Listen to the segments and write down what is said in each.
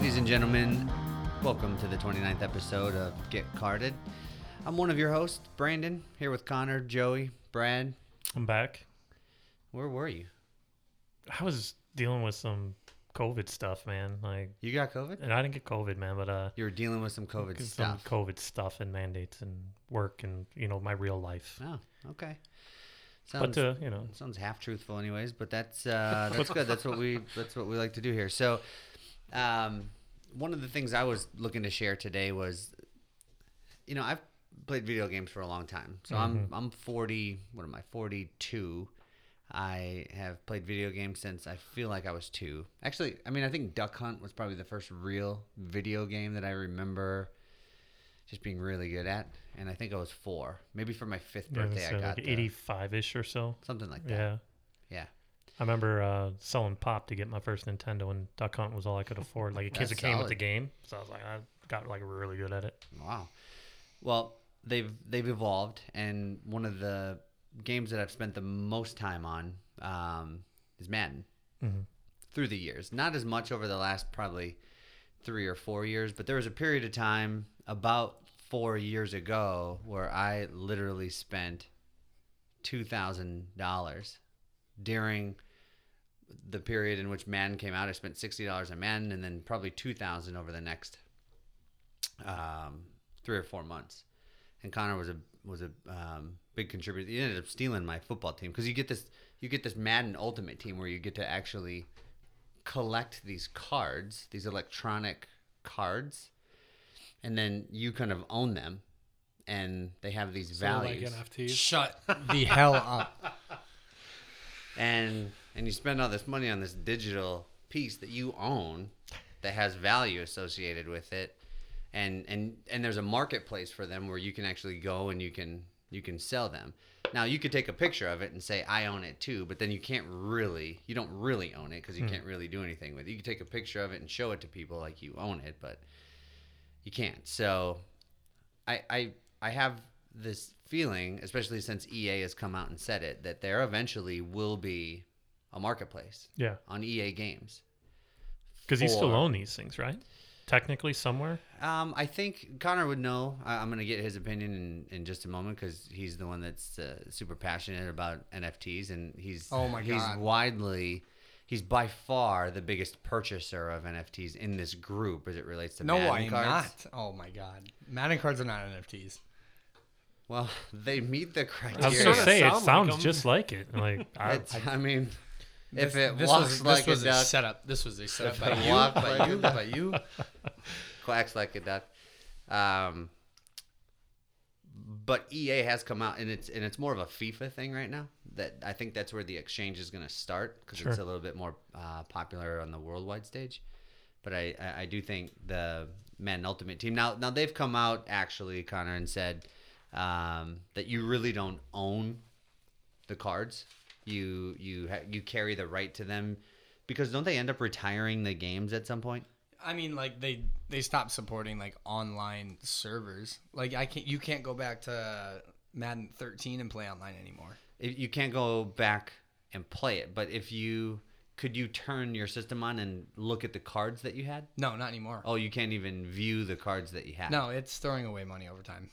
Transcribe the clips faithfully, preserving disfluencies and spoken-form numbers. Ladies and gentlemen, welcome to the twenty-ninth episode of Get Carded. I'm one of your hosts, Brandon, here with Connor, Joey, Brad. I'm back. Where were you? I was dealing with some COVID stuff, man. Like you got COVID? And I didn't get COVID, man, but uh you were dealing with some COVID stuff. Some COVID stuff and mandates and work and, you know, my real life. Oh, okay. Sounds, but uh, you know, sounds half truthful, anyways. But that's uh, that's good. That's what we that's what we like to do here. So, um, one of the things I was looking to share today was, you know, I've played video games for a long time. So mm-hmm. I'm I'm forty. What am I? forty-two. I have played video games since I feel like I was two. Actually, I mean, I think Duck Hunt was probably the first real video game that I remember just being really good at, and I think I was four. Maybe for my fifth birthday, yeah, so I got like eighty-five-ish or so. Something like that. Yeah. Yeah. I remember uh, selling pop to get my first Nintendo, and Duck Hunt was all I could afford. Like, it kids came with the game, so I was like, I got like really good at it. Wow. Well, they've they've evolved, and one of the games that I've spent the most time on um, is Madden mm-hmm. through the years. Not as much over the last probably three or four years, but there was a period of time about four years ago where I literally spent two thousand dollars during the period in which Madden came out. I spent sixty dollars on Madden and then probably two thousand dollars over the next um, three or four months. And Connor was a was a um, big contributor. He ended up stealing my football team because you get this you get this Madden Ultimate Team where you get to actually collect these cards, these electronic cards. And then you kind of own them, and they have these so values. Like N F Ts. Shut the hell up. And and you spend all this money on this digital piece that you own that has value associated with it, and and and there's a marketplace for them where you can actually go and you can you can sell them. Now you could take a picture of it and say I own it too, but then you can't really you don't really own it because you mm. can't really do anything with it. You can take a picture of it and show it to people like you own it, but you can't. So I, I I have this feeling, especially since E A has come out and said it, that there eventually will be a marketplace yeah. on E A games. Because you still own these things, right? Technically somewhere? Um, I think Connor would know. I, I'm going to get his opinion in, in just a moment because he's the one that's uh, super passionate about N F Ts. And he's oh my God. he's widely... He's by far the biggest purchaser of N F Ts in this group as it relates to no, Madden cards. No, I'm not. Oh, my God. Madden cards are not N F Ts. Well, they meet the criteria. I was going to say, it sounds like just like it. Like I, I mean, this, if it this walks was, like this a, a duck. Setup. This was a setup by you, by you, by you. Quacks like a duck. Um, but E A has come out, and it's and it's more of a FIFA thing right now. That I think that's where the exchange is going to start because sure. it's a little bit more uh, popular on the worldwide stage. But I, I, I do think the Madden Ultimate Team now now they've come out actually, Connor, and said um, that you really don't own the cards. You you ha- you carry the right to them because don't they end up retiring the games at some point? I mean, like they they stopped supporting like online servers. Like I can't you can't go back to Madden thirteen and play online anymore. You can't go back and play it, but if you could you turn your system on and look at the cards that you had? No, not anymore. Oh, you can't even view the cards that you had. No, it's throwing away money over time.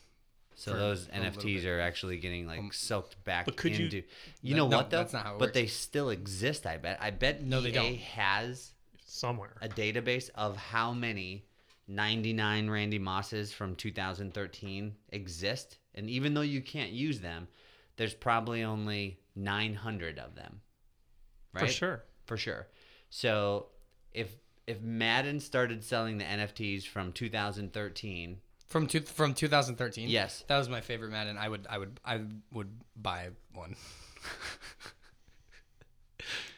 So those N F Ts are actually getting like um, soaked back but could into. You, you know no, what though? That's not how it works. But they still exist. I bet. I bet no, E A they don't. Has somewhere a database of how many ninety-nine Randy Mosses from two thousand thirteen exist, and even though you can't use them. There's probably only nine hundred of them, right? For sure. For sure. So if if Madden started selling the N F Ts from two thousand thirteen, from two, from two thousand thirteen, yes, that was my favorite Madden. I would I would I would buy one.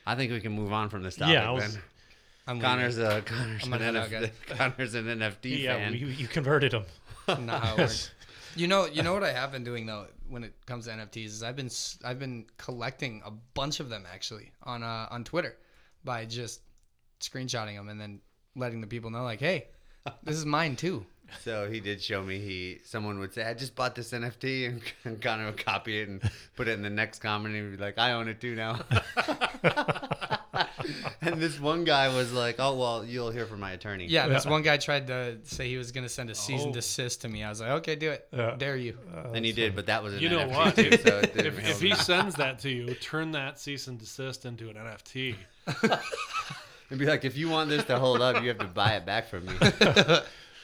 I think we can move on from this topic. Yeah, was, then. I'm Connor's a Connor's I'm an, an N F T Connor's an N F T yeah, fan. Yeah, you, you converted him. Not how it works. You know, you know what I have been doing though when it comes to N F Ts is I've been I've been collecting a bunch of them actually on uh, on Twitter by just screenshotting them and then letting the people know like, hey, this is mine too. So he did show me he someone would say I just bought this N F T and, and Connor would copy it and put it in the next comment and he'd be like I own it too now. And this one guy was like, oh, well, you'll hear from my attorney. Yeah, this yeah. one guy tried to say he was going to send a cease and desist to me. I was like, okay, do it. Yeah. Dare you. Uh, and he did, but that was an N F T. You know what? Too, so it didn't if if he sends that to you, turn that cease and desist into an N F T. And be like, if you want this to hold up, you have to buy it back from me.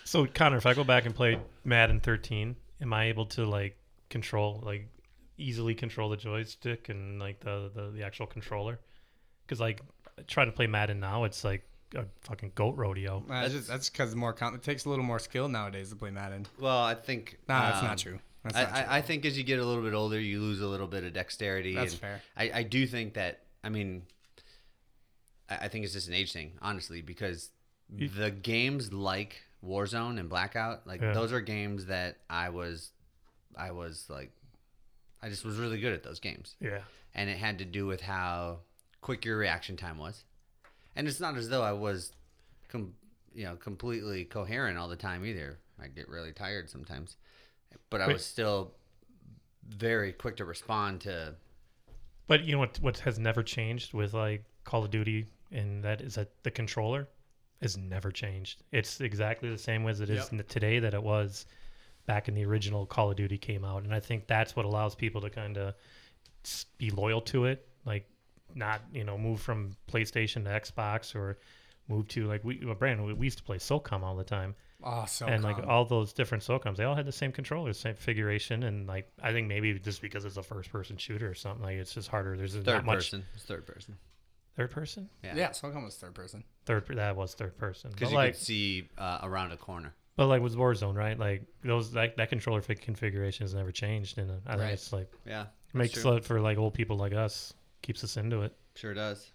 So, Connor, if I go back and play Madden thirteen, am I able to, like, control, like, easily control the joystick and, like, the, the, the actual controller? Because, like, trying to play Madden now, it's like a fucking goat rodeo. That's just that's because more com- it takes a little more skill nowadays to play Madden. Well, I think... No, nah, that's um, not true. That's I, not true. I, I think as you get a little bit older, you lose a little bit of dexterity. That's and fair. I, I do think that, I mean... I think it's just an age thing, honestly, because the games like Warzone and Blackout, like yeah. those are games that I was, I was like, I just was really good at those games. Yeah. And it had to do with how quick your reaction time was. And it's not as though I was, com- you know, completely coherent all the time either. I get really tired sometimes, but I Wait. was still very quick to respond to. But you know what? What has never changed with like Call of Duty. And that is that the controller has never changed. It's exactly the same as it is yep. today that it was back in the original Call of Duty came out. And I think that's what allows people to kind of be loyal to it. Like not, you know, move from PlayStation to Xbox or move to like we, Brandon, we used to play SOCOM all the time. Oh, SOCOM. And like all those different SOCOMs, they all had the same controllers, same configuration. And like, I think maybe just because it's a first person shooter or something, like it's just harder. There's third not much. Person. It's third person. Third person? Yeah, yeah SOCOM was third person. Third, that was third person. Because you like, could see uh, around a corner. But like with Warzone, right? Like those that, that controller configuration has never changed, and I think right. it's like yeah, makes it for like old people like us, keeps us into it. Sure does,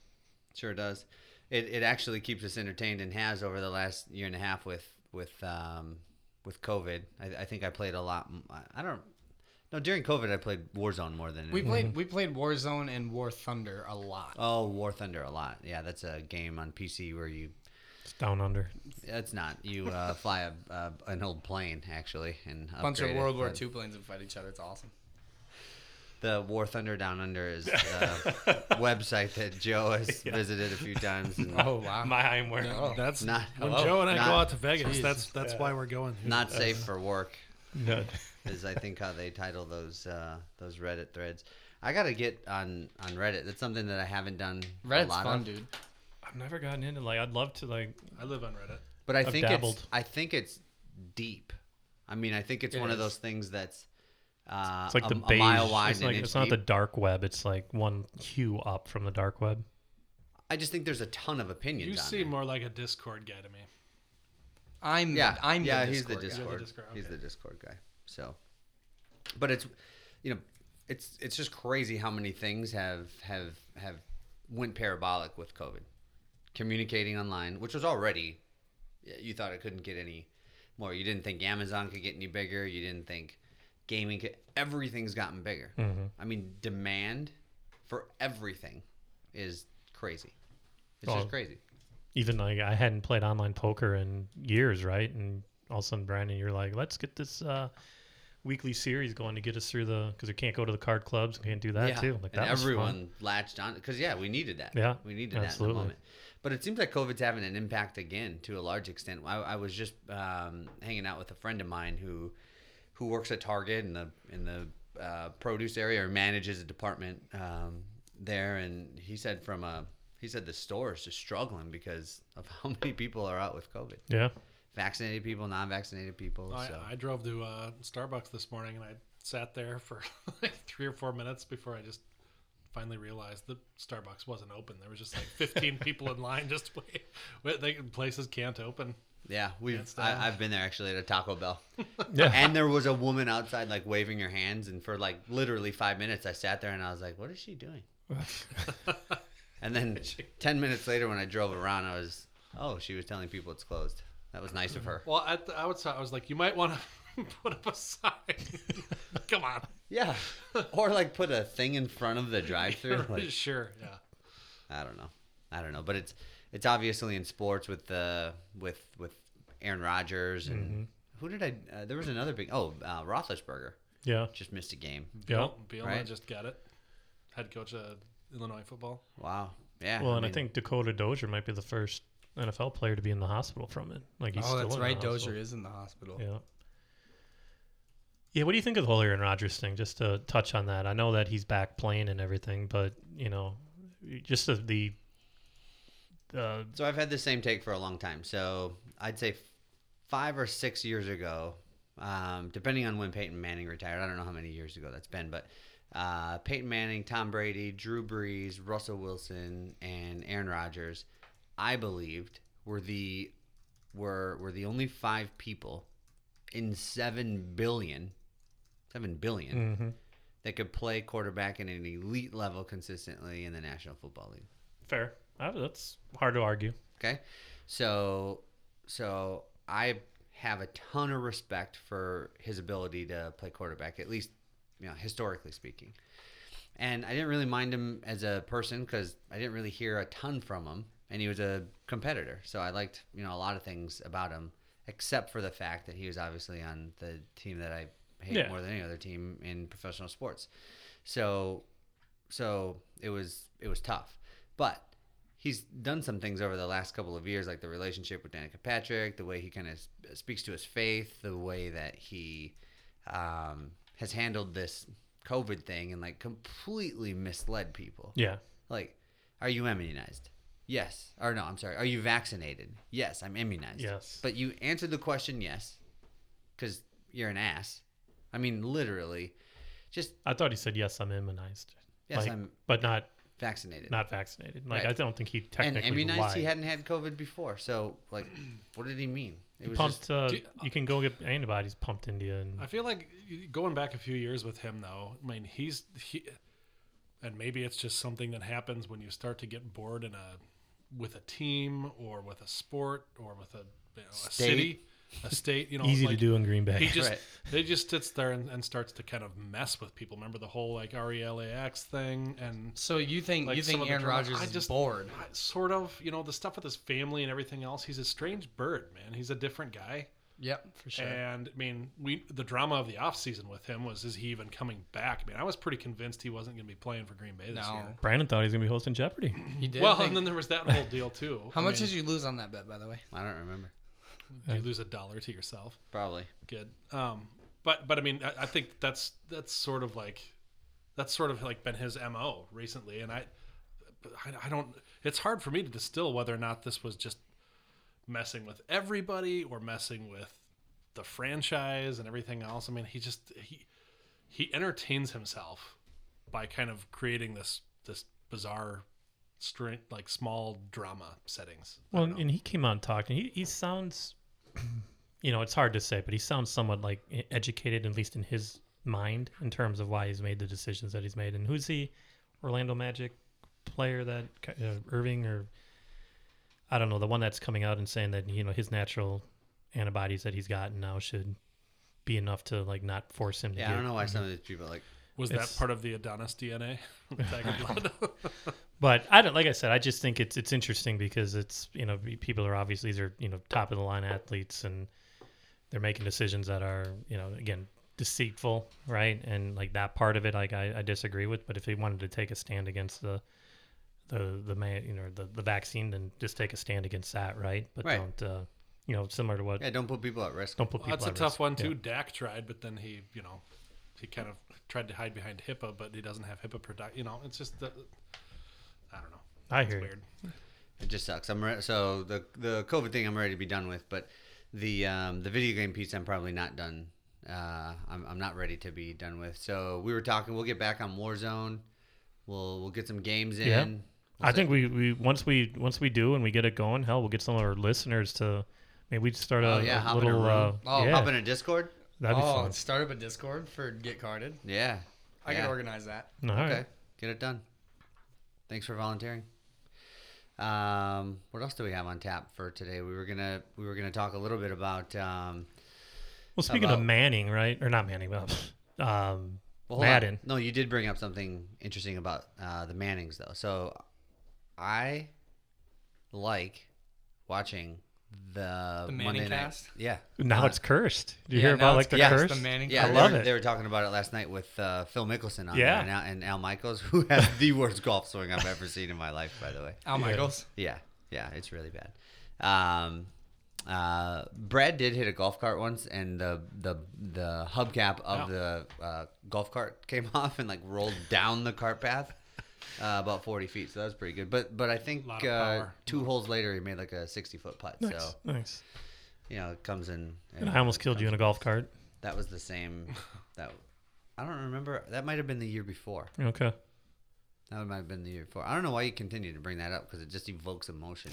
sure does. It it actually keeps us entertained and has over the last year and a half with with um with COVID. I, I think I played a lot. I don't. No, during COVID, I played Warzone more than we anything. played. We played Warzone and War Thunder a lot. Oh, War Thunder a lot. Yeah, that's a game on P C where you. It's down under. It's not. You uh, fly a, uh, an old plane actually, and a bunch of World it. War Two planes and fight each other. It's awesome. The War Thunder Down Under is a website that Joe has yeah. visited a few times. And oh wow! My homework. No, that's not when oh, Joe and I not, go out to Vegas. Geez. That's that's yeah. why we're going. Not safe for work. No. Is I think how they title those uh, those Reddit threads. I gotta get on, on Reddit. That's something that I haven't done. Reddit's a lot fun, of. dude. I've never gotten into like. I'd love to like. I live on Reddit, but I I've think dabbled. it's I think it's deep. I mean, I think it's it one is. of those things that's. Uh, it's like the a, beige. A mile wide it's like, it's not deep. The dark web. It's like one hue up from the dark web. I just think there's a ton of opinions. You on seem there. more like a Discord guy to me. I'm yeah the, I'm yeah the he's the Discord. The Discord. Okay. He's the Discord guy. So, but it's, you know, it's it's just crazy how many things have have have went parabolic with COVID. Communicating online, which was already, you thought it couldn't get any more. You didn't think Amazon could get any bigger. You didn't think gaming could. Everything's gotten bigger. Mm-hmm. I mean, demand for everything is crazy. It's well, just crazy. Even like I hadn't played online poker in years, right? And all of a sudden, Brandon, you're like, let's get this. Uh, weekly series going to get us through the because we can't go to the card clubs and can't do that yeah. too. Like that and everyone fun. latched on because yeah, we needed that. Yeah, we needed absolutely. that in the moment. But it seems like COVID's having an impact again to a large extent. I, I was just um, hanging out with a friend of mine who who works at Target in the in the uh, produce area or manages a department um, there, and he said from a he said the store is just struggling because of how many people are out with COVID. Yeah. Vaccinated people, non-vaccinated people. I, so. I drove to uh, Starbucks this morning, and I sat there for like three or four minutes before I just finally realized that Starbucks wasn't open. There was just like fifteen people in line. Just wait, they, places can't open. Yeah, we've. I, I've been there actually at a Taco Bell, yeah. and there was a woman outside like waving her hands, and for like literally five minutes, I sat there and I was like, "What is she doing?" And then ten minutes later, when I drove around, I was, "Oh, she was telling people it's closed." That was nice of her. Well, at the outside, I was like, you might want to put up a sign. Come on. Yeah. Or like put a thing in front of the drive-thru. Yeah, like, sure. Yeah. I don't know. I don't know. But it's it's obviously in sports with the with with Aaron Rodgers and mm-hmm. who did I? Uh, there was another big. Oh, uh, Roethlisberger. Yeah. Just missed a game. Yeah. Bielma right? just got it. Head coach of Illinois football. Wow. Yeah. Well, I and mean, I think Dakota Dozier might be the first N F L player to be in the hospital from it. Like he's oh, still that's in right. The Dozier is in the hospital. Yeah. Yeah. What do you think of the whole Aaron Rodgers thing? Just to touch on that, I know that he's back playing and everything, but you know, just the. the uh, so I've had the same take for a long time. So I'd say five or six years ago, um, depending on when Peyton Manning retired. I don't know how many years ago that's been, but. Uh, Peyton Manning, Tom Brady, Drew Brees, Russell Wilson, and Aaron Rodgers, I believed were the were were the only five people in seven billion, seven billion mm-hmm. that could play quarterback at an elite level consistently in the National Football League. Fair, that's hard to argue. Okay, so so I have a ton of respect for his ability to play quarterback, at least. You know, historically speaking. And I didn't really mind him as a person because I didn't really hear a ton from him, and he was a competitor. So I liked, you know, a lot of things about him, except for the fact that he was obviously on the team that I hate yeah. more than any other team in professional sports. So, so it was it was tough. But he's done some things over the last couple of years, like the relationship with Danica Patrick, the way he kind of speaks to his faith, the way that he. Um, has handled this COVID thing and like completely misled people. Yeah. Like, are you immunized? Yes. Or no, I'm sorry. Are you vaccinated? Yes, I'm immunized. Yes. But you answered the question yes, because you're an ass. I mean, literally, just. I thought he said yes, I'm immunized. Yes, like, I'm. But not vaccinated. Not vaccinated. Like right. I don't think he technically. And immunized, lied. He hadn't had COVID before. So like, what did he mean? It was pumped, just, uh, you, you can go get antibodies pumped into you. And... I feel like going back a few years with him, though, I mean, he's he, and maybe it's just something that happens when you start to get bored in a with a team or with a sport or with a, you know, a city, a state. You know, easy like, to do in Green Bay. He just right. they just sits there and, and starts to kind of mess with people. Remember the whole like RELAX thing, and so you think like, you think Aaron Rodgers is just, bored? I, sort of. You know, the stuff with his family and everything else. He's a strange bird, man. He's a different guy. Yep, for sure. And I mean, we the drama of the offseason with him was is he even coming back? I mean, I was pretty convinced he wasn't going to be playing for Green Bay this no. year. Brandon thought he was going to be hosting Jeopardy. He did. Well, think... and then there was that whole deal too. How I much mean, did you lose on that bet, by the way? I don't remember. Did you lose a dollar to yourself? Probably. Good. Um, but but I mean, I, I think that's that's sort of like that's sort of like been his M O recently, and I, I I don't. It's hard for me to distill whether or not this was just messing with everybody or messing with the franchise and everything else. I mean, he just he he entertains himself by kind of creating this this bizarre. Straight, like small drama settings. Well, and he came on talking. He he sounds, you know, it's hard to say, but he sounds somewhat like educated, at least in his mind, in terms of why he's made the decisions that he's made. And who's the Orlando Magic player that uh, Irving or I don't know, the one that's coming out and saying that you know his natural antibodies that he's gotten now should be enough to like not force him to. Yeah, get I don't know why some of these people like. Was it's, that part of the Adonis D N A? But I don't. Like I said, I just think it's it's interesting because it's you know people are obviously they're you know top of the line athletes and they're making decisions that are you know again deceitful, right? And like that part of it, like I, I disagree with. But if they wanted to take a stand against the the the man, you know the, the vaccine, then just take a stand against that, right? But right. don't. Uh, you know, similar to what? Yeah, don't put people at risk. Don't put well, people. That's at a risk. Tough one too. Yeah. Dak tried, but then he you know he kind of tried to hide behind HIPAA, but he doesn't have HIPAA product. You know, it's just the. I don't know. I hear it's weird. It just sucks. I'm re- so the the COVID thing I'm ready to be done with, but the um, the video game piece I'm probably not done. Uh, I'm I'm not ready to be done with. So we were talking. We'll get back on Warzone. We'll we'll get some games in. Yeah. We'll I see. think we, we once we once we do and we get it going. Hell, we'll get some of our listeners to maybe we start a, oh, yeah, a hop little. In a uh, oh, yeah. hop in a Discord. That'd be oh, fun. Start up a Discord for Get Carded. Yeah, I yeah. can organize that. All okay, right. Get it done. Thanks for volunteering. Um, what else do we have on tap for today? We were gonna we were gonna talk a little bit about. Um, well, speaking about, of Manning, right? Or not Manning, but um, well, Madden. On. No, you did bring up something interesting about uh, the Mannings, though. So I like watching the, the Manning Monday cast. Night. Yeah. Now uh, it's cursed. Do you yeah, hear about like the yeah, curse? The Manning yeah, I love were, it. They were talking about it last night with uh, Phil Mickelson on yeah. there, and Al, and Al Michaels, who has the worst golf swing I've ever seen in my life, by the way. Al Michaels. Yeah. Yeah, yeah, it's really bad. Um, uh, Brad did hit a golf cart once, and the the the hubcap of wow. the uh, golf cart came off and like rolled down the cart path. Uh, about forty feet, so that was pretty good. But but I think uh, two holes later, he made like a sixty-foot putt. Nice, so, nice. You know, it comes in. And I almost killed you in a golf cart. That was the same. That I don't remember. That might have been the year before. Okay. That might have been the year before. I don't know why you continue to bring that up, because it just evokes emotion.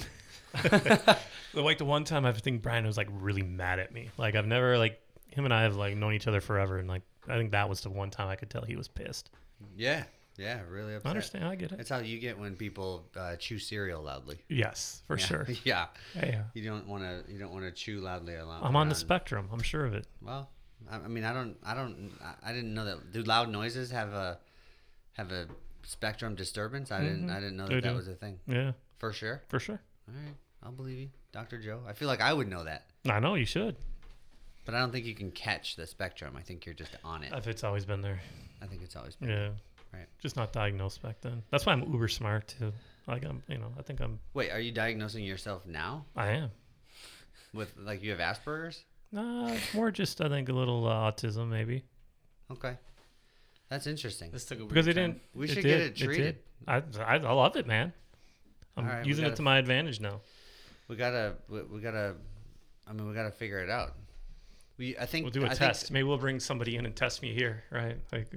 Like the one time I think Brian was like really mad at me. Like I've never, like him and I have like known each other forever. And like I think that was the one time I could tell he was pissed. Yeah. Yeah, really upset. I understand. I get it. That's how you get when people uh, chew cereal loudly. Yes, for yeah. sure. yeah. Hey, uh, you don't want to. You don't want to chew loudly alone. I'm on the spectrum. I'm sure of it. Well, I, I mean, I don't. I don't. I didn't know that. Do loud noises have a have a spectrum disturbance? I mm-hmm. didn't. I didn't know that, that, that was a thing. Yeah. For sure. For sure. All right, I'll believe you, Doctor Joe. I feel like I would know that. I know you should. But I don't think you can catch the spectrum. I think you're just on it. If it's always been there. I think it's always been. Yeah. There. Right. Just not diagnosed back then. That's why I'm uber smart too. Like I'm, you know, I think I'm. Wait, are you diagnosing yourself now? I am. With like you have Asperger's? Nah, it's more just I think a little uh, autism maybe. Okay, that's interesting. This took a weird because they time. Didn't. We it should did, get it treated. It did. I, I I love it, man. I'm right, using gotta, it to my advantage now. We gotta we, we gotta. I mean, we gotta figure it out. We I think we'll do a I test. Think, maybe we'll bring somebody in and test me here, right? Like.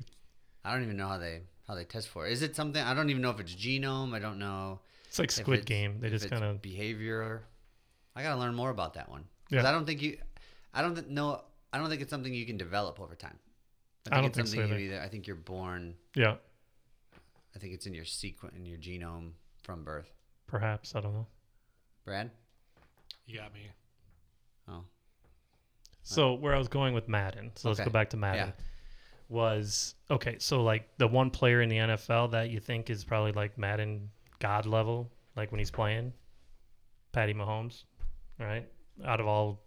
I don't even know how they how they test for it. Is it something? I don't even know if it's genome. I don't know. It's like Squid it's, Game. They just kind of behavior. I gotta learn more about that one. Yeah. I don't think you. I don't know. I don't think it's something you can develop over time. I, think I don't it's think something so either. You either. I think you're born. Yeah. I think it's in your sequence in your genome from birth. Perhaps I don't know. Brad, you got me. Oh. So where I was going with Madden. So okay. Let's go back to Madden. Yeah. Was okay, so like the one player in the N F L that you think is probably like Madden God level, like when he's playing, Patty Mahomes, right? Out of all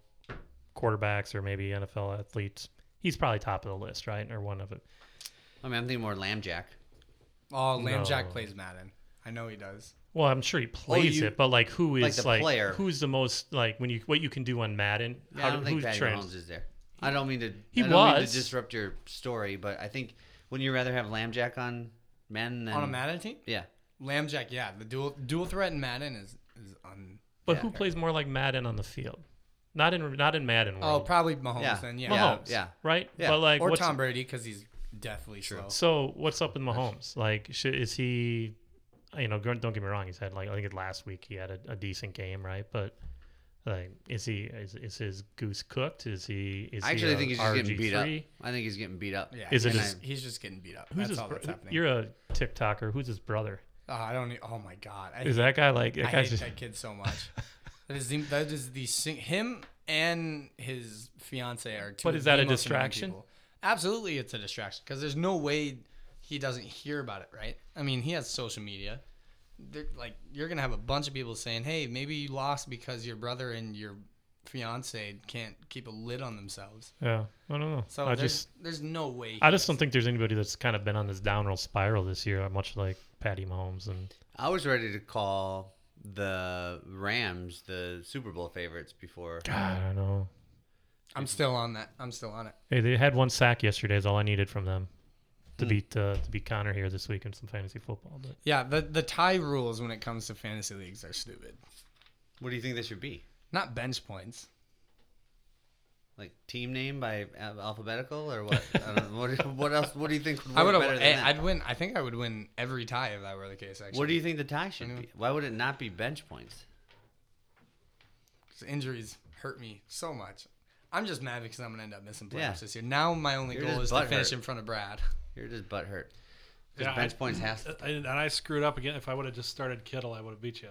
quarterbacks or maybe N F L athletes, he's probably top of the list, right? Or one of it. I mean, I'm thinking more Lamb Jack. Oh, Lamb no. Jack plays Madden. I know he does. Well, I'm sure he plays oh, you, it, but like who is like, the like who's the most like when you what you can do on Madden? Yeah, how, I don't think Patty trans- Mahomes is there. I don't mean to. He I don't was. Mean to disrupt your story, but I think wouldn't you rather have Lamb Jack on Madden than, on a Madden team? Yeah, Lamb Jack. Yeah, the dual dual threat in Madden is is on. But yeah, who plays more like Madden on the field? Not in not in Madden world. Oh, probably Mahomes. Yeah. Then yeah, Mahomes. Yeah, yeah. Right. Yeah. But like, or what's, Tom Brady because he's definitely true. Slow. So what's up with Mahomes? Like, should, is he? You know, don't get me wrong. He's had like I think last week he had a, a decent game, right? But. Like, is he is, is his goose cooked? Is he? Is I actually he think he's just getting beat up. I think he's getting beat up. Yeah, is it his, I, he's just getting beat up. Who's that's all bro- that's happening. You're a TikToker. Who's his brother? Oh, I don't. Oh my God. I is hate, that guy like? That I hate just... that kid so much. that is the, that is the him and his fiance are two. But is that a distraction? People. Absolutely, it's a distraction because there's no way he doesn't hear about it, right? I mean, he has social media. They're, like you're gonna have a bunch of people saying, "Hey, maybe you lost because your brother and your fiance can't keep a lid on themselves." Yeah, I don't know. So I there's, just there's no way. I just don't think there's anybody that's kind of been on this downward spiral this year, much like Patty Mahomes. And I was ready to call the Rams the Super Bowl favorites before. God, I know. I'm still on that. I'm still on it. Hey, they had one sack yesterday. Is all I needed from them. To beat uh, to beat Connor here this week in some fantasy football, but yeah, the the tie rules when it comes to fantasy leagues are stupid. What do you think they should be? Not bench points. Like team name by alphabetical or what? I don't know. What, what else? What do you think? Would I would. I'd win. I think I would win every tie if that were the case. Actually, what do you think the tie should mm-hmm. be? Why would it not be bench points? Because injuries hurt me so much. I'm just mad because I'm gonna end up missing playoffs yeah. this year. Now my only You're goal is to finish hurt. in front of Brad. You're just butthurt. Yeah, bench I, points half. I, and I screwed up again. If I would have just started Kittle, I would have beat you.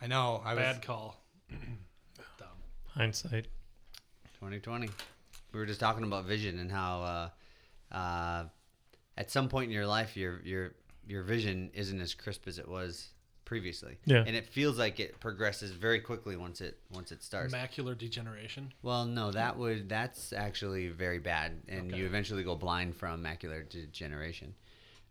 I know. I Bad was... call. Dumb. Hindsight. twenty twenty. We were just talking about vision and how uh, uh, at some point in your life, your your your vision isn't as crisp as it was previously. Yeah. And it feels like it progresses very quickly once it once it starts. Macular degeneration? Well, no, that would that's actually very bad, and okay. you eventually go blind from macular degeneration.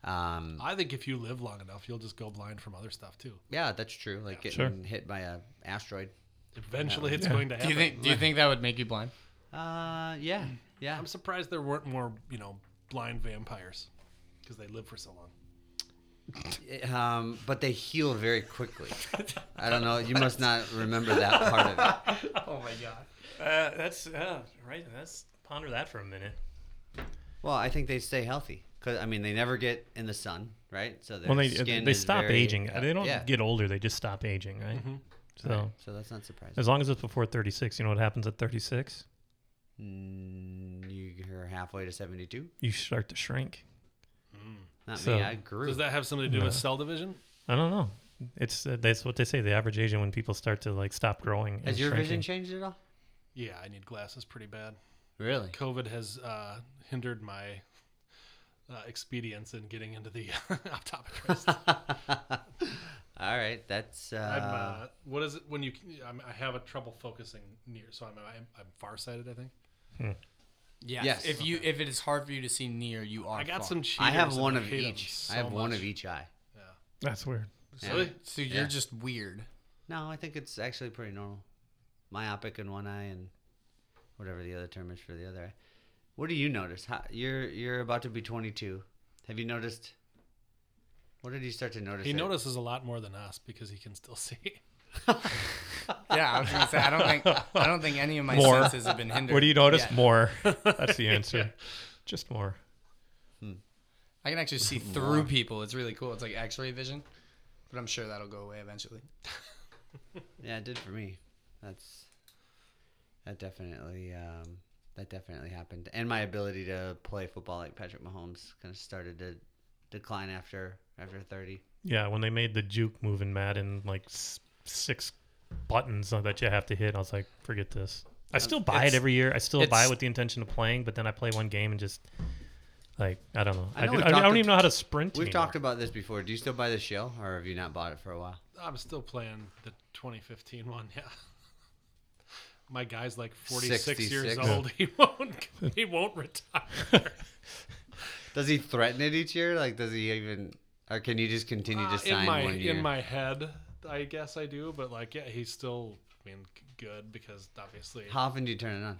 Um, I think if you live long enough, you'll just go blind from other stuff too. Yeah, that's true. Like yeah, getting sure. hit by an asteroid. Eventually, it's yeah. going to happen. Do you think? Do you think that would make you blind? Uh, yeah, yeah. I'm surprised there weren't more, you know, blind vampires, because they live for so long. Um, but they heal very quickly. I don't know. You must not remember that part of it. Oh my god. Uh, that's uh, right. Let's ponder that for a minute. Well, I think they stay healthy. Cause I mean, they never get in the sun, right? So their well, they, skin they is stop very, aging. Uh, they don't yeah. get older. They just stop aging, right? Mm-hmm. So, right. so that's not surprising. As long as it's before thirty-six, you know what happens at thirty-six? Mm, you're halfway to seventy-two. You start to shrink. Mm. Not so, me. I grew. Does that have something to do no. with cell division? I don't know. It's uh, that's what they say. The average age when people start to like stop growing. Has your shrinking. vision changed at all? Yeah, I need glasses pretty bad. Really? COVID has uh, hindered my. Uh, expedience in getting into the optometrist. All right, that's. Uh... I'm, uh, what is it when you? I'm, I have a trouble focusing near, so I'm I'm, I'm farsighted. I think. Hmm. Yes. yes. If you if it is hard for you to see near, you are. I got far. some. I have one of each. So I have much. one of each eye. Yeah. That's weird. So, yeah. so you're yeah. just weird. No, I think it's actually pretty normal. Myopic in one eye and whatever the other term is for the other eye. What do you notice? How, you're you're about to be twenty-two. Have you noticed? What did you start to notice? He at? notices a lot more than us because he can still see. Yeah, I was gonna say I don't think I don't think any of my more. senses have been hindered. What do you notice? Yeah. More. That's the answer. Yeah. Just more. Hmm. I can actually see through people. It's really cool. It's like X-ray vision, but I'm sure that'll go away eventually. Yeah, it did for me. That's that definitely. Um, That definitely happened. And my ability to play football like Patrick Mahomes kind of started to decline after after thirty. Yeah, when they made the juke move in Madden, like s- six buttons that you have to hit, I was like, forget this. I still buy it's, it every year. I still buy it with the intention of playing, but then I play one game and just, like, I don't know. I, know I, do, I don't even know how to sprint. We've anymore. talked about this before. Do you still buy the shell, or have you not bought it for a while? I'm still playing the twenty fifteen one, yeah. My guy's like forty-six sixty-six years old. He won't. He won't retire. Does he threaten it each year? Like, does he even? Or can you just continue uh, to sign in my, one year? In my head, I guess I do. But like, yeah, he's still. I mean, good because obviously. How often do you turn it on?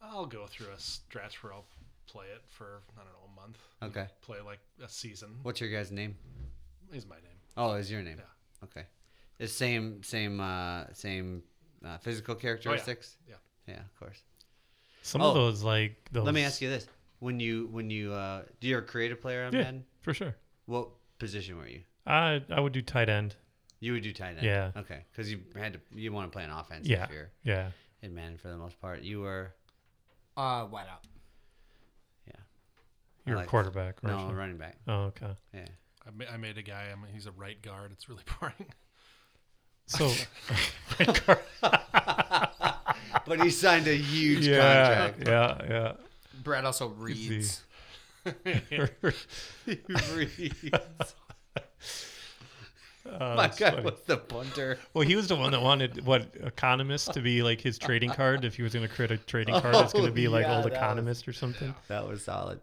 I'll go through a stretch where I'll play it for I don't know a month. Okay. Play like a season. What's your guy's name? Is my name. Oh, is your name? Yeah. Okay. The same, same, uh, same. Uh, physical characteristics. Oh, yeah. yeah, yeah, of course. Some oh, of those, like those... Let me ask you this: when you, when you, uh, do you're a creative player on yeah, Madden? For sure. What position were you? I I would do tight end. You would do tight end. Yeah. Okay, because you had to, you want to play an offense. Yeah. If you're yeah. in Madden for the most part, you were. Uh, wide out. Yeah. You're like, a quarterback. Right? No, running back. Oh, okay. Yeah. I ma- I made a guy. I mean, he's a right guard. It's really boring. So, but he signed a huge yeah, contract. Yeah, yeah. Brad also reads. He reads. Uh, My guy was the punter. Well, he was the one that wanted what economist to be like his trading card. If he was going to create a trading card, oh, it's going to be like yeah, old economist was, or something. That was solid.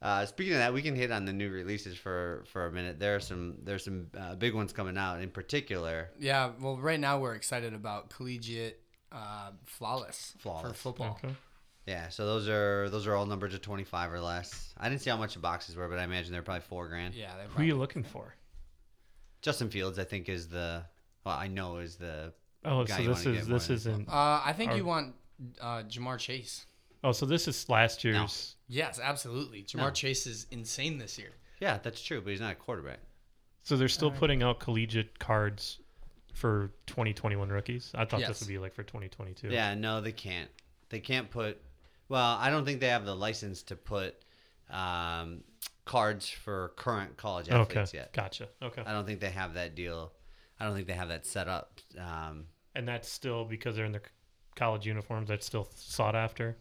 Uh, speaking of that, we can hit on the new releases for, for a minute. There are some there's some uh, big ones coming out in particular. Yeah, well, right now we're excited about collegiate uh, flawless, flawless for football. Okay. Yeah, so those are those are all numbers of twenty-five or less. I didn't see how much the boxes were, but I imagine they're probably four grand. Yeah. Probably... Who are you looking for? Justin Fields, I think, is the well, I know is the oh, guy so you this is this isn't. Uh, I think our... you want uh, Jamar Chase. Oh, so this is last year's. No. Yes, absolutely. Jamar no. Chase is insane this year. Yeah, that's true, but he's not a quarterback. So they're still right. putting out collegiate cards for twenty twenty-one rookies? I thought yes. this would be like for twenty twenty-two. Yeah, no, they can't. They can't put... Well, I don't think they have the license to put um, cards for current college athletes okay. yet. Gotcha. Okay. I don't think they have that deal. I don't think they have that set up. Um, and that's still because they're in their college uniforms, that's still sought after?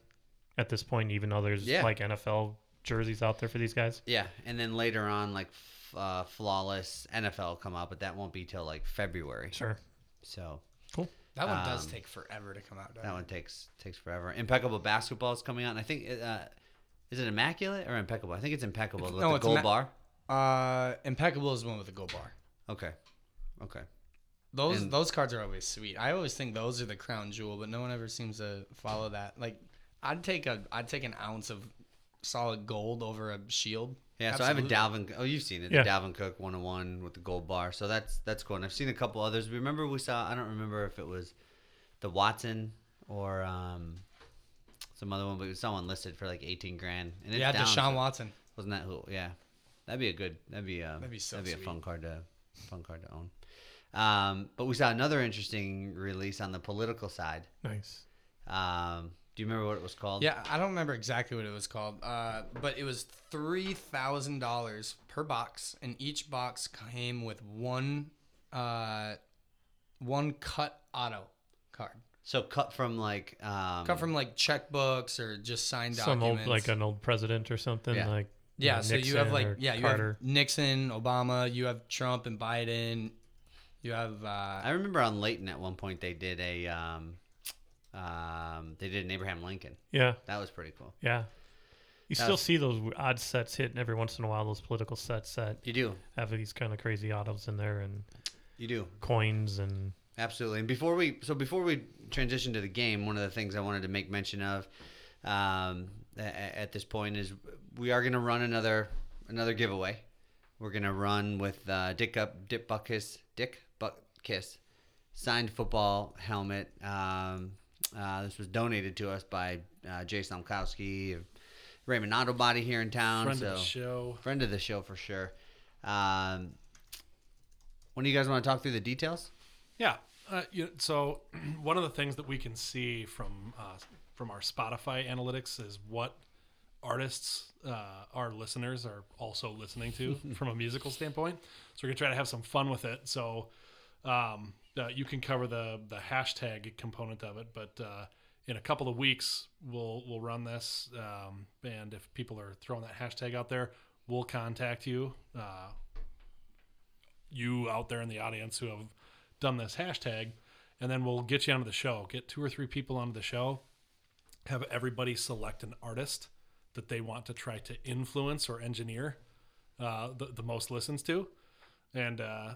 At this point, even though there's yeah. like N F L jerseys out there for these guys. Yeah, and then later on, like uh, flawless N F L come out, but that won't be till like February. Sure. So cool. That one um, does take forever to come out. That it? one takes takes forever. Impeccable Basketball is coming out, and I think uh, is it Immaculate or Impeccable? I think it's Impeccable it's, with no, the it's gold ma- bar. Uh, Impeccable is the one with the gold bar. Okay. Okay. Those and, those cards are always sweet. I always think those are the crown jewel, but no one ever seems to follow that. Like, I'd take a I'd take an ounce of solid gold over a shield. Yeah, absolutely. So I have a Dalvin. Oh, you've seen it. Yeah. Dalvin Cook one oh one with the gold bar. So that's that's cool. And I've seen a couple others. Remember we saw, I don't remember if it was the Watson or um, some other one, but it was someone listed for like eighteen grand. And it's yeah, down, Deshaun so Watson. Wasn't that cool? Yeah. That'd be a good, that'd be a, that'd be, so that'd be a fun card to fun card to own. Um, but we saw another interesting release on the political side. Nice. Um, do you remember what it was called? Yeah, I don't remember exactly what it was called. Uh, but it was three thousand dollars per box, and each box came with one, uh, one cut auto card. So cut from like um, cut from like checkbooks or just signed some documents. Some old, like an old president or something. Yeah. Like yeah. Nixon, so you have like yeah, you Carter. have Nixon, Obama, you have Trump and Biden. You have. Uh, I remember on Layton at one point they did a, um, um, they did an Abraham Lincoln. Yeah, that was pretty cool. Yeah, you that still was, see those odd sets hitting every once in a while. Those political sets that you do have these kind of crazy autos in there, and you do coins and absolutely. And before we so before we transition to the game, one of the things I wanted to make mention of um, at, at this point is we are going to run another another giveaway. We're going to run with uh, Dick up Dick Buckus. Dick Butkus signed football helmet. Um, uh, this was donated to us by uh, Jay Slomkowski of Raymond Auto Body here in town. Friend so, of the show. Friend of the show for sure. Um, one of you guys want to talk through the details? Yeah. Uh, you, so one of the things that we can see from uh, from our Spotify analytics is what artists uh, our listeners are also listening to from a musical standpoint. So we're going to try to have some fun with it. So um, uh, you can cover the the hashtag component of it, but uh, in a couple of weeks we'll we'll run this. Um, and if people are throwing that hashtag out there, we'll contact you. Uh, you out there in the audience who have done this hashtag, and then we'll get you onto the show. Get two or three people onto the show. Have everybody select an artist that they want to try to influence or engineer uh, the, the most listens to. And uh,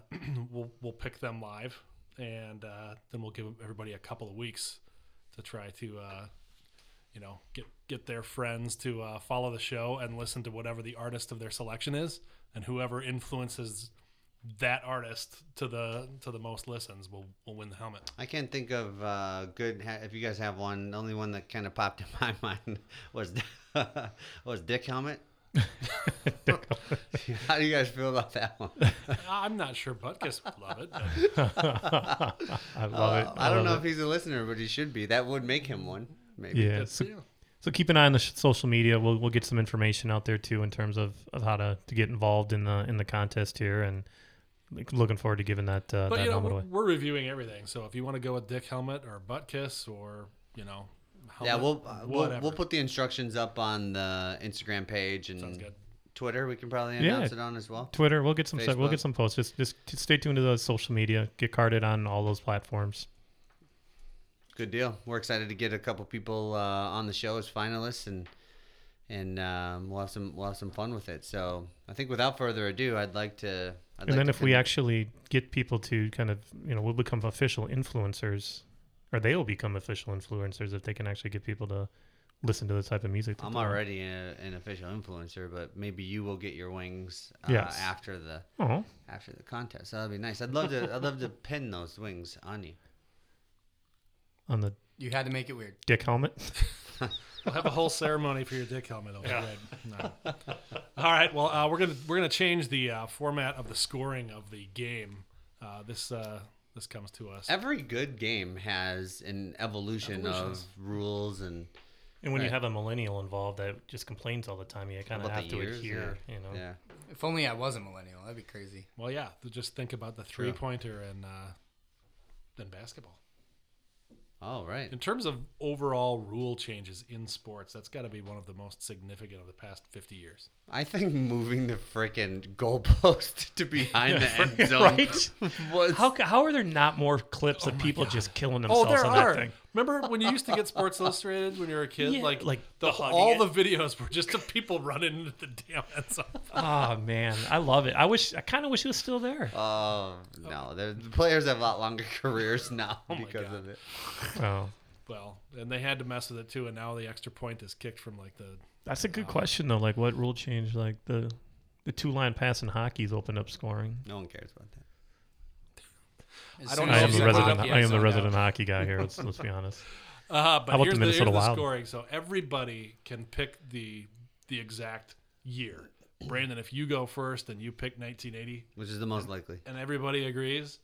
we'll we'll pick them live, and uh, then we'll give everybody a couple of weeks to try to, uh, you know, get, get their friends to uh, follow the show and listen to whatever the artist of their selection is. And whoever influences that artist to the to the most listens will will win the helmet. I can't think of uh good ha- if you guys have one. The only one that kind of popped in my mind was was Dick Helmet. Dick Helmet. How do you guys feel about that one? I'm not sure Butkus would love it. I love it. Uh, I, I don't know it. if he's a listener, but he should be. That would make him one. Maybe. Yeah. So, so keep an eye on the sh- social media. We'll we'll get some information out there too in terms of, of how to, to get involved in the in the contest here, and looking forward to giving that uh, but that you know, helmet away. We're reviewing everything, so if you want to go with Dick Helmet or Butkus or you know, helmet, yeah, we'll, uh, we'll we'll put the instructions up on the Instagram page and Twitter. We can probably announce yeah, it on as well. Twitter, we'll get some set, we'll get some posts. Just just stay tuned to the social media. Get carded on all those platforms. Good deal. We're excited to get a couple people uh, on the show as finalists, and and um, we'll have some we'll have some fun with it. So I think without further ado, I'd like to. I'd and like then if we of... actually get people to kind of, you know, we'll become official influencers, or they will become official influencers if they can actually get people to listen to the type of music. I'm already a, an official influencer, but maybe you will get your wings uh, yes. after the uh-huh. after the contest. So that'd be nice. I'd love to. I'd love to pin those wings on you. On the you had to make it weird. Dick helmet. We'll have a whole ceremony for your dick helmet. Over yeah. Right. No. All right. Well, uh, we're gonna we're gonna change the uh, format of the scoring of the game. Uh, this uh, this comes to us. Every good game has an evolution of rules and. And when right. you have a millennial involved that just complains all the time, you kind of have to years? adhere. Yeah. You know. Yeah. If only I was a millennial. That'd be crazy. Well, yeah. Just think about the three pointer and uh, then basketball. All right. In terms of overall rule changes in sports, that's got to be one of the most significant of the past fifty years. I think moving the freaking goalpost to behind the end zone. Right? Was... How how are there not more clips oh of people God. just killing themselves oh, there on are. that thing? Remember when you used to get Sports Illustrated when you were a kid? Yeah, like, like the, all it. the videos were just of people running into the damn end zone. Oh man, I love it. I wish I kind of wish it was still there. Oh uh, no, the players have a lot longer careers now oh because of it. Oh. Well, and they had to mess with it too, and now the extra point is kicked from like the. That's a good uh, question though. Like, what rule change? Like the the two line pass in hockey's opened up scoring. No one cares about that. As I don't. I am the resident. I am the resident now. hockey guy here. Let's let's be honest. Uh, but How about here's the, Minnesota here's the Wild? scoring. So everybody can pick the the exact year. Brandon, if you go first and you pick nineteen eighty, which is the most and, likely, and everybody agrees,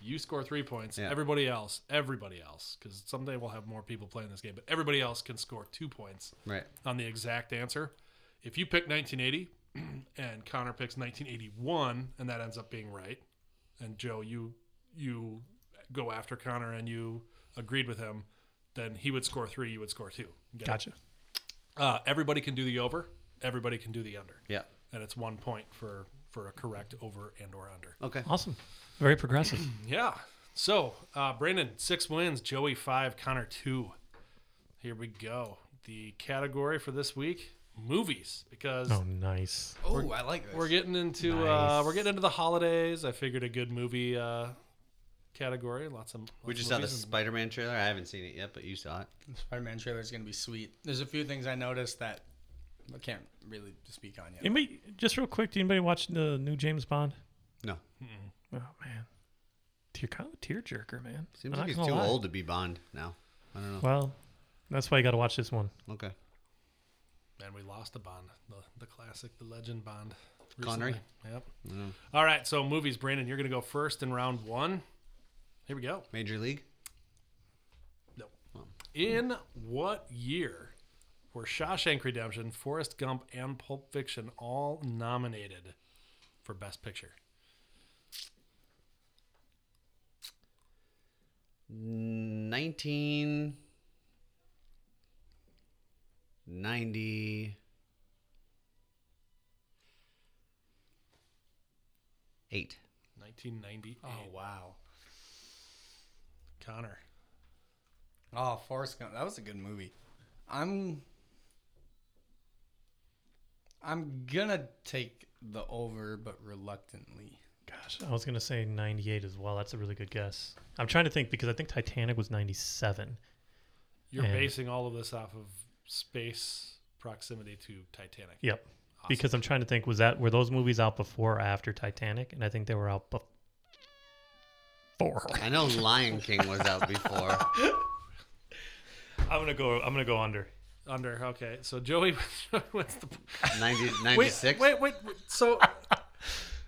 you score three points. Yeah. Everybody else, everybody else, because someday we'll have more people playing this game. But everybody else can score two points right. on the exact answer. If you pick nineteen eighty and Connor picks nineteen eighty-one, and that ends up being right, and Joe, you. you go after Connor and you agreed with him, then he would score three, you would score two. Get gotcha. Uh, everybody can do the over. Everybody can do the under. Yeah. And it's one point for, for a correct over and or under. Okay. Awesome. Very progressive. Yeah. So, uh, Brandon, six wins, Joey, five, Connor, two. Here we go. The category for this week, movies, because oh nice. Oh, I like this. We're getting into nice. uh, we're getting into the holidays. I figured a good movie uh, category. Lots of lots we just of saw the Spider Man trailer. I haven't seen it yet, but you saw it. The Spider Man trailer is going to be sweet. There's a few things I noticed that I can't really speak on yet. Anybody, just real quick, did anybody watch the new James Bond? No. Mm-mm. Oh man, you're kind of a tearjerker, man. Seems I'm like he's too lie. old to be Bond now. I don't know. Well, that's why you got to watch this one. Okay. Man, we lost a Bond, the the classic, the legend Bond. Connery. Yep. Mm. All right, so movies, Brandon, you're going to go first in round one. Here we go. Major League? No. Oh. In what year were Shawshank Redemption, Forrest Gump, and Pulp Fiction all nominated for Best Picture? nineteen ninety-eight nineteen ninety-eight Oh, wow. Connor. Oh, Forrest Gump. That was a good movie. I'm I'm going to take the over, but reluctantly. Gosh, I was going to say ninety-eight as well. That's a really good guess. I'm trying to think because I think Titanic was ninety-seven. You're and... basing all of this off of space proximity to Titanic. Yep. Awesome. Because I'm trying to think, was that were those movies out before or after Titanic? And I think they were out before. Four. I know Lion King was out before. I'm gonna go. I'm gonna go under. Under. Okay. So Joey, what's the ninety, ninety-six? Wait, wait, wait. So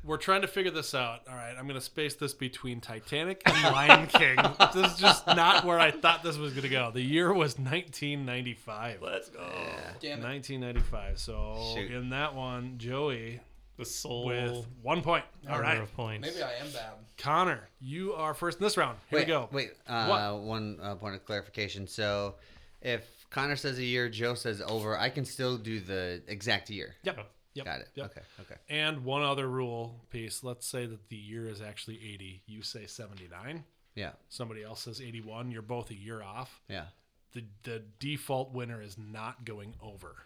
we're trying to figure this out. All right. I'm gonna space this between Titanic and Lion King. This is just not where I thought this was gonna go. The year was nineteen ninety-five. Let's go. Yeah. Damn it. nineteen ninety-five. So shoot. In that one, Joey. The soul with one point. All right. Maybe I am bad. Connor, you are first in this round. Here wait, we go. Wait, uh, one uh, point of clarification. So if Connor says a year, Joe says over, I can still do the exact year. Yep. yep. Got it. Yep. Okay. Okay. And one other rule piece. Let's say that the year is actually eighty. You say seventy-nine. Yeah. Somebody else says eighty-one. You're both a year off. Yeah. The the default winner is not going over.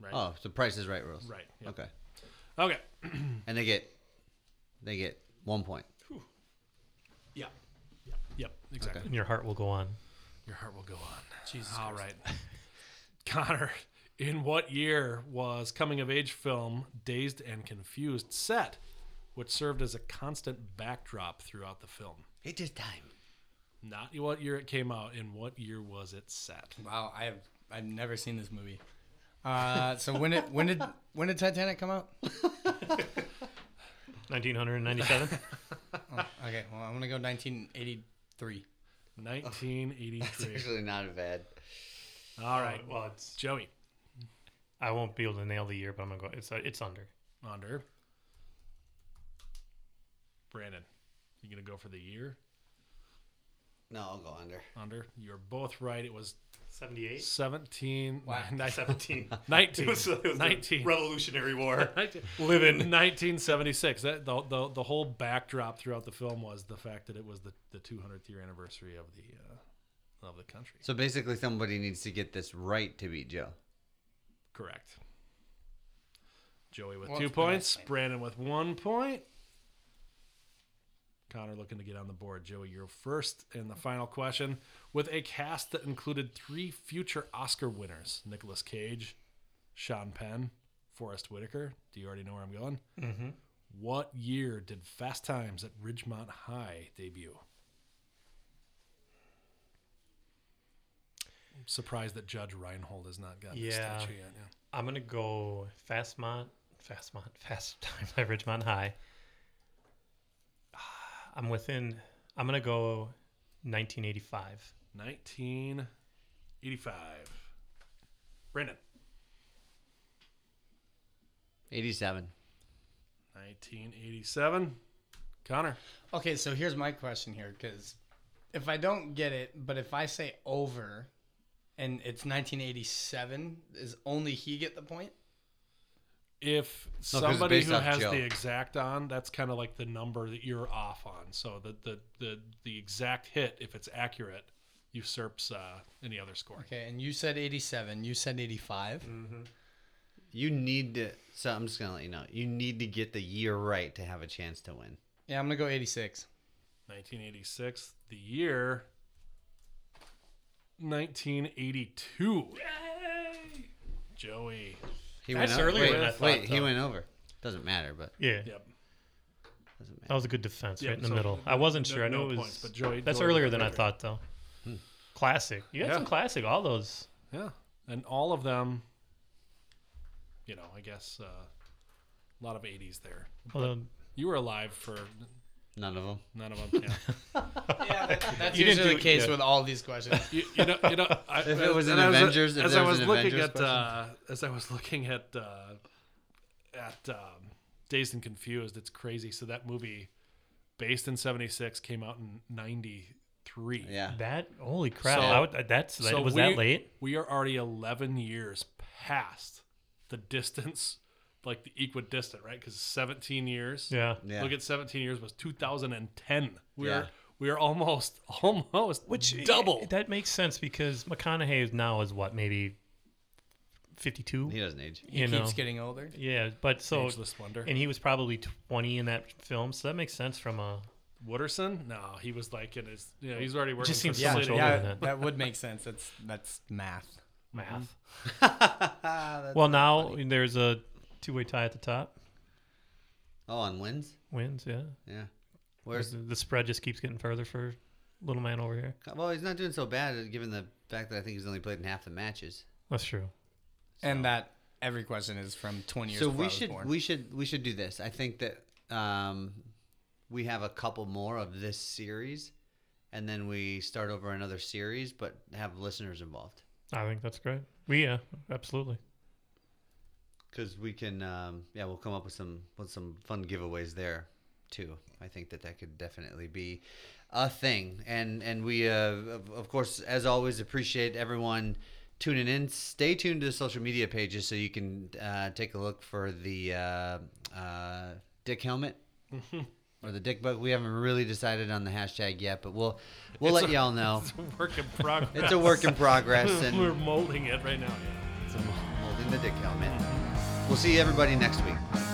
Right. Oh, so Price is Right rules. Right. Yep. Okay. Okay. And they get they get one point. Whew. Yeah. Yep. Yep. Exactly. Okay. And your heart will go on. Your heart will go on. Jesus. All Christ. Right. Connor, in what year was coming of age film Dazed and Confused set, which served as a constant backdrop throughout the film? It is time. Not what year it came out, in what year was it set? Wow, I have I've never seen this movie. Uh, so when it when did when did Titanic come out? nineteen ninety-seven. Oh, okay, well I'm gonna go nineteen eighty-three. nineteen eighty-three. That's actually not bad. All right, uh, well it's Joey. I won't be able to nail the year, but I'm gonna go. It's it's under. Under. Brandon, you gonna go for the year? No, I'll go under. Under. You're both right. It was seventy-eight? seventeen. Wow. nineteen, seventeen. nineteen. It was, it was nineteen. The Revolutionary War. Live in nineteen seventy-six. That, the, the, the whole backdrop throughout the film was the fact that it was the, the two hundredth year anniversary of the uh, of the country. So basically somebody needs to get this right to beat Joe. Correct. Joey with well, two points. Brandon with one point. Connor looking to get on the board. Joey, you're first in the final question with a cast that included three future Oscar winners: Nicolas Cage, Sean Penn, Forrest Whitaker. Do you already know where I'm going? Mm-hmm. What year did Fast Times at Ridgemont High debut? I'm surprised that Judge Reinhold has not gotten yeah. his statue yet. Yeah. I'm gonna go Fastmont, Fastmont, Fast Times at Ridgemont High. I'm within, I'm going to go nineteen eighty-five. nineteen eighty-five. Brandon. eighty-seven. nineteen eighty-seven. Connor. Okay, so here's my question here, because if I don't get it, but if I say over and it's nineteen eighty-seven, is only he get the point? If somebody who has the exact on, that's kind of like the number that you're off on. So the the the, the exact hit, if it's accurate, usurps uh, any other score. Okay, and you said eighty-seven. You said eighty-five. Mm-hmm. You need to. So I'm just gonna let you know. You need to get the year right to have a chance to win. Yeah, I'm gonna go eighty-six. nineteen eighty-six. The year. nineteen eighty-two. Yay, Joey. He That's went earlier. Wait, than I thought, wait he went over. Doesn't matter, but yeah, yep. Doesn't matter. That was a good defense, yep, right in the so middle. I wasn't sure. I know no it was. Points, but Joey, that's Joey earlier than better. I thought, though. Hmm. Classic. You got yeah. some classic. All those. Yeah, and all of them. You know, I guess uh, a lot of eighties there. Well, um, you were alive for none of them. None of them. Yeah, yeah that, that's you usually do, the case yeah. with all these questions. You, you know, you know. I, if it was an Avengers, as I was looking at, as I was looking at, at um, Dazed and Confused, it's crazy. So that movie, based in seventy-six, came out in ninety-three. Yeah. That holy crap! So, I would, that's so was we, that late. We are already eleven years past the distance. Like the equidistant, right? Because seventeen years. Yeah. yeah. Look at seventeen years was two thousand ten. We're yeah. we're almost almost which double. It, that makes sense because McConaughey is now is what maybe fifty-two. He doesn't age. He you keeps know. getting older. Yeah, but so ageless wonder. And he was probably twenty in that film, so that makes sense from a Wooderson. No, he was like in his. You know, he's already working. Just seems so much older yeah, than that. That would make sense. That's that's math. Math. that's well, now funny. There's a. Two-way tie at the top. Oh, on wins? Wins, yeah. Yeah. Where's the, the spread just keeps getting further for little man over here. Well, he's not doing so bad given the fact that I think he's only played in half the matches. That's true. So. And that every question is from twenty years ago. So we should born. we should we should do this. I think that um, we have a couple more of this series, and then we start over another series, but have listeners involved. I think that's great. We yeah, absolutely. Because we can, um, yeah, we'll come up with some with some fun giveaways there, too. I think that that could definitely be a thing. And and we, uh, of, of course, as always, appreciate everyone tuning in. Stay tuned to the social media pages so you can uh, take a look for the uh, uh, Dick Helmet or the Dick Bug. We haven't really decided on the hashtag yet, but we'll we'll it's let a, y'all know. It's a work in progress. It's a work in progress. And we're molding it right now. Yeah. So molding the Dick Helmet. We'll see everybody next week.